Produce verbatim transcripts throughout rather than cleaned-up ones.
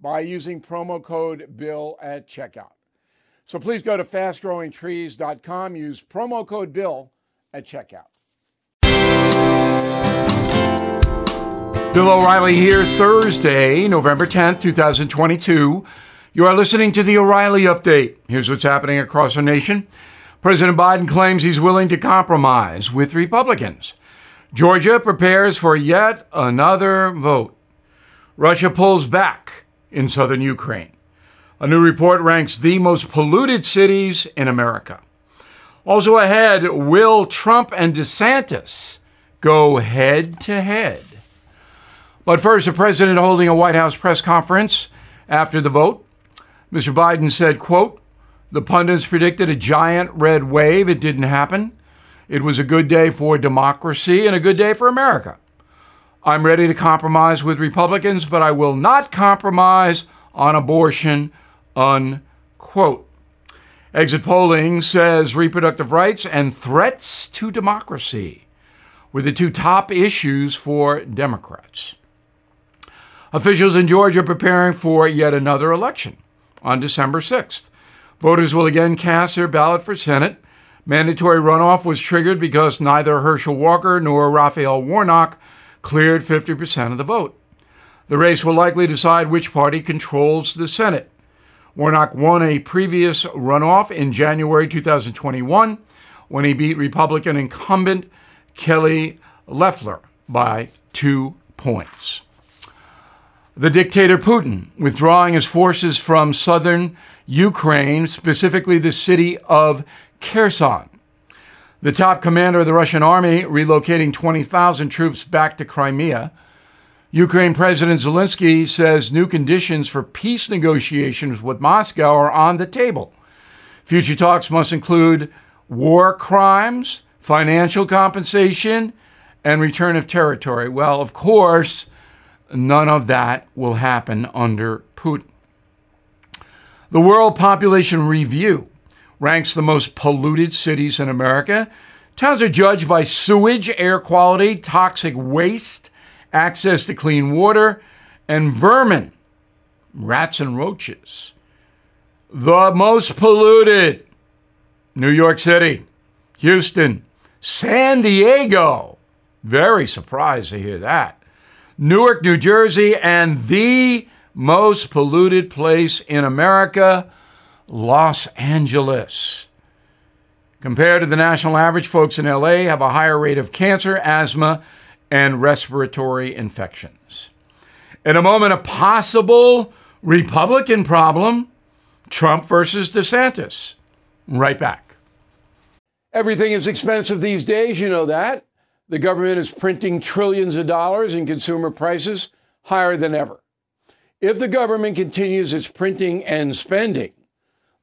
by using promo code BILL at checkout. So please go to fast growing trees dot com, use promo code BILL at checkout. Bill O'Reilly here, Thursday, November tenth, two thousand twenty-two. You are listening to the O'Reilly Update. Here's what's happening across our nation. President Biden claims he's willing to compromise with Republicans. Georgia prepares for yet another vote. Russia pulls back in southern Ukraine. A new report ranks the most polluted cities in America. Also ahead, will Trump and DeSantis go head-to-head? But first, the president holding a White House press conference after the vote. Mister Biden said, quote, "The pundits predicted a giant red wave. It didn't happen. It was a good day for democracy and a good day for America. I'm ready to compromise with Republicans, but I will not compromise on abortion," unquote. Exit polling says reproductive rights and threats to democracy were the two top issues for Democrats. Officials in Georgia are preparing for yet another election on December sixth. Voters will again cast their ballot for Senate. Mandatory runoff was triggered because neither Herschel Walker nor Raphael Warnock cleared fifty percent of the vote. The race will likely decide which party controls the Senate. Warnock won a previous runoff in January two thousand twenty-one when he beat Republican incumbent Kelly Loeffler by two points. The dictator Putin withdrawing his forces from southern Ukraine, specifically the city of Kherson. The top commander of the Russian army relocating twenty thousand troops back to Crimea. Ukraine President Zelensky says new conditions for peace negotiations with Moscow are on the table. Future talks must include war crimes, financial compensation, and return of territory. Well, of course, none of that will happen under Putin. The World Population Review ranks the most polluted cities in America. Towns are judged by sewage, air quality, toxic waste, access to clean water, and vermin, rats and roaches. The most polluted, New York City, Houston, San Diego. Very surprised to hear that. Newark, New Jersey, and the most polluted place in America, Los Angeles. Compared to the national average, folks in L A have a higher rate of cancer, asthma, and respiratory infections. In a moment, a possible Republican problem, Trump versus DeSantis. Right back. Everything is expensive these days, you know that. The government is printing trillions of dollars and consumer prices higher than ever. If the government continues its printing and spending,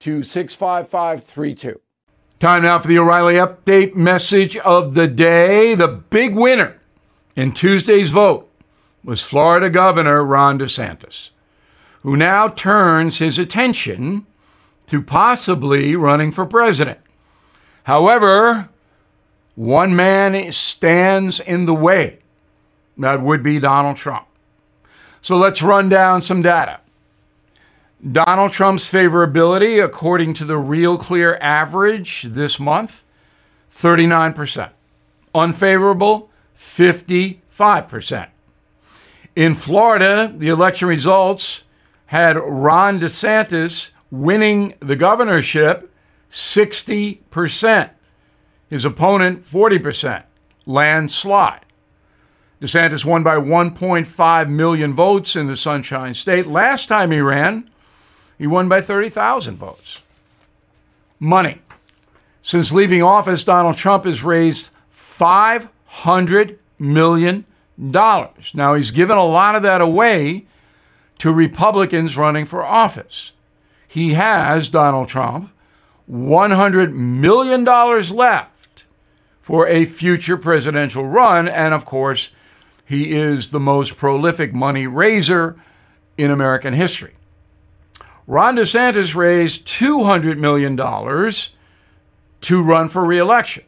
to six five five three two. Time now for the O'Reilly Update message of the day. The big winner in Tuesday's vote was Florida Governor Ron DeSantis, who now turns his attention to possibly running for president. However, one man stands in the way. That would be Donald Trump. So let's run down some data. Donald Trump's favorability, according to the Real Clear Average this month, thirty-nine percent. Unfavorable, fifty-five percent. In Florida, the election results had Ron DeSantis winning the governorship sixty percent. His opponent, forty percent. Landslide. DeSantis won by one point five million votes in the Sunshine State. Last time he ran, he won by thirty thousand votes. Money. Since leaving office, Donald Trump has raised five hundred million dollars. Now, he's given a lot of that away to Republicans running for office. He has, Donald Trump, one hundred million dollars left for a future presidential run. And of course, he is the most prolific money raiser in American history. Ron DeSantis raised two hundred million dollars to run for re-election.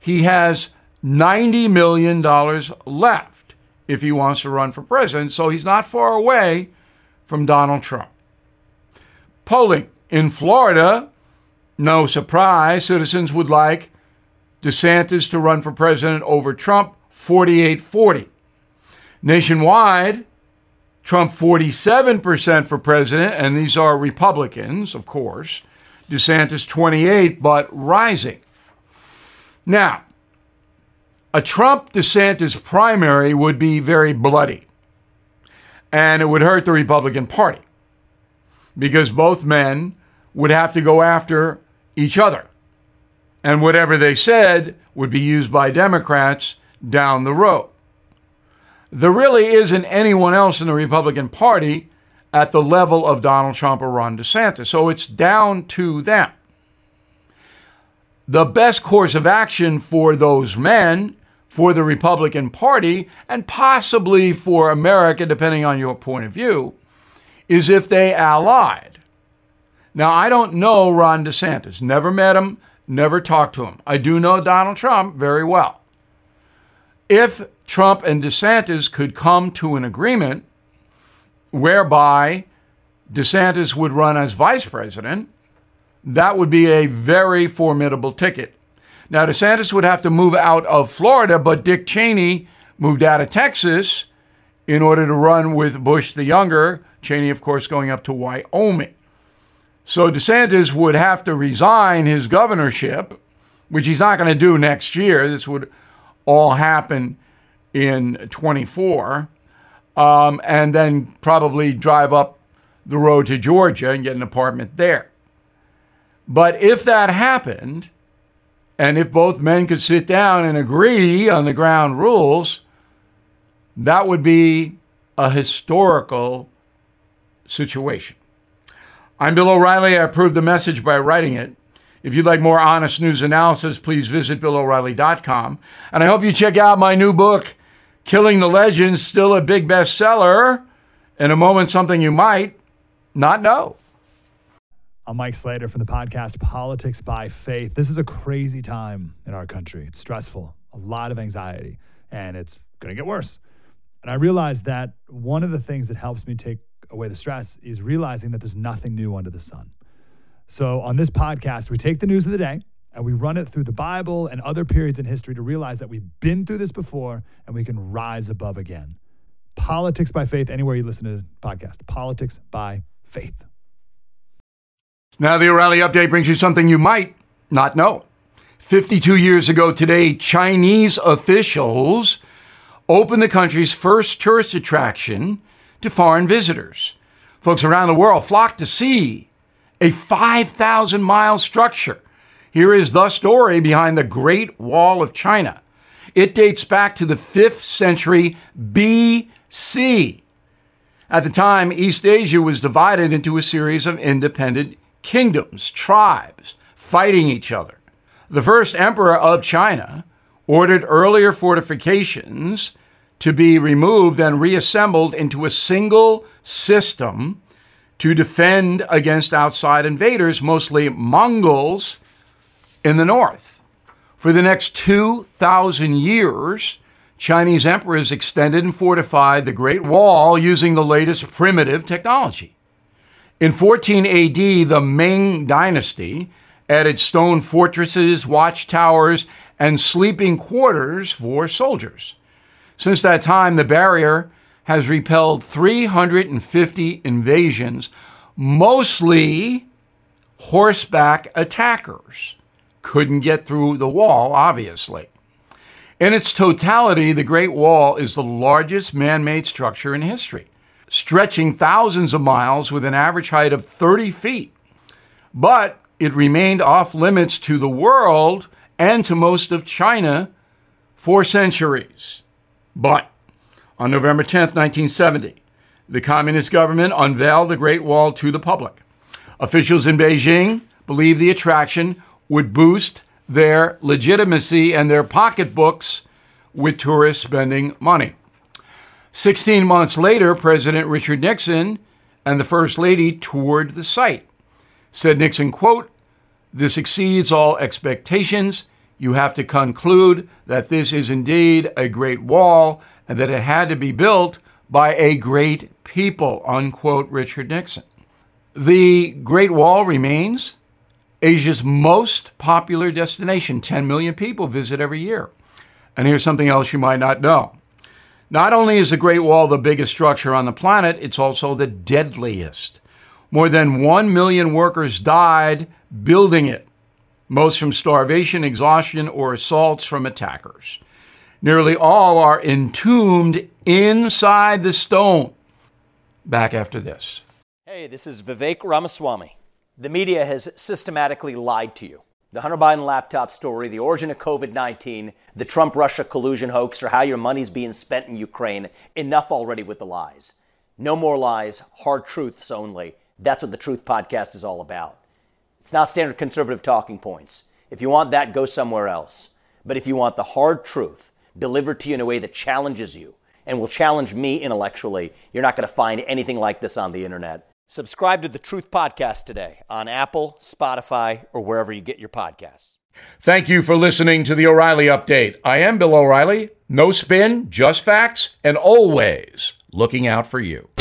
He has ninety million dollars left if he wants to run for president, so he's not far away from Donald Trump. Polling in Florida, no surprise, citizens would like DeSantis to run for president over Trump, forty-eight forty. Nationwide, Trump forty-seven percent for president, and these are Republicans, of course. DeSantis twenty-eight, but rising. Now, a Trump-DeSantis primary would be very bloody, and it would hurt the Republican Party because both men would have to go after each other, and whatever they said would be used by Democrats down the road. There really isn't anyone else in the Republican Party at the level of Donald Trump or Ron DeSantis, so it's down to them. The best course of action for those men, for the Republican Party, and possibly for America, depending on your point of view, is if they allied. Now, I don't know Ron DeSantis. Never met him, never talked to him. I do know Donald Trump very well. If Trump and DeSantis could come to an agreement whereby DeSantis would run as vice president, that would be a very formidable ticket. Now, DeSantis would have to move out of Florida, but Dick Cheney moved out of Texas in order to run with Bush the Younger. Cheney, of course, going up to Wyoming. So DeSantis would have to resign his governorship, which he's not going to do next year. This would all happen in twenty-four, um, and then probably drive up the road to Georgia and get an apartment there. But if that happened, and if both men could sit down and agree on the ground rules, that would be a historical situation. I'm Bill O'Reilly. I approve the message by writing it. If you'd like more honest news analysis, please visit bill o'reilly dot com. And I hope you check out my new book, Killing the Legends, still a big bestseller. In a moment, something you might not know. I'm Mike Slater from the podcast Politics by Faith. This is a crazy time in our country. It's stressful, a lot of anxiety, and it's going to get worse. And I realized that one of the things that helps me take away the stress is realizing that there's nothing new under the sun. So on this podcast, we take the news of the day and we run it through the Bible and other periods in history to realize that we've been through this before and we can rise above again. Politics by Faith, anywhere you listen to the podcast. Politics by Faith. Now the O'Reilly Update brings you something you might not know. fifty-two years ago today, Chinese officials opened the country's first tourist attraction to foreign visitors. Folks around the world flocked to see a five thousand mile structure. Here is the story behind the Great Wall of China. It dates back to the fifth century B C. At the time, East Asia was divided into a series of independent kingdoms, tribes, fighting each other. The first emperor of China ordered earlier fortifications to be removed and reassembled into a single system to defend against outside invaders, mostly Mongols in the north. For the next two thousand years, Chinese emperors extended and fortified the Great Wall using the latest primitive technology. In fourteen A D, the Ming Dynasty added stone fortresses, watchtowers, and sleeping quarters for soldiers. Since that time, the barrier has repelled three hundred fifty invasions, mostly horseback attackers. Couldn't get through the wall, obviously. In its totality, the Great Wall is the largest man-made structure in history, stretching thousands of miles with an average height of thirty feet. But it remained off limits to the world and to most of China for centuries. But on November tenth, nineteen seventy, the communist government unveiled the Great Wall to the public. Officials in Beijing believed the attraction would boost their legitimacy and their pocketbooks with tourists spending money. sixteen months later, President Richard Nixon and the First Lady toured the site. Said Nixon, quote, "This exceeds all expectations. You have to conclude that this is indeed a great wall and that it had to be built by a great people," unquote, Richard Nixon. The Great Wall remains Asia's most popular destination. ten million people visit every year. And here's something else you might not know. Not only is the Great Wall the biggest structure on the planet, it's also the deadliest. More than one million workers died building it, most from starvation, exhaustion, or assaults from attackers. Nearly all are entombed inside the stone. Back after this. Hey, this is Vivek Ramaswamy. The media has systematically lied to you. The Hunter Biden laptop story, the origin of covid nineteen, the Trump-Russia collusion hoax, or how your money's being spent in Ukraine. Enough already with the lies. No more lies, hard truths only. That's what the Truth Podcast is all about. It's not standard conservative talking points. If you want that, go somewhere else. But if you want the hard truth delivered to you in a way that challenges you and will challenge me intellectually, you're not going to find anything like this on the internet. Subscribe to the Truth Podcast today on Apple, Spotify, or wherever you get your podcasts. Thank you for listening to the O'Reilly Update. I am Bill O'Reilly. No spin, just facts, and always looking out for you.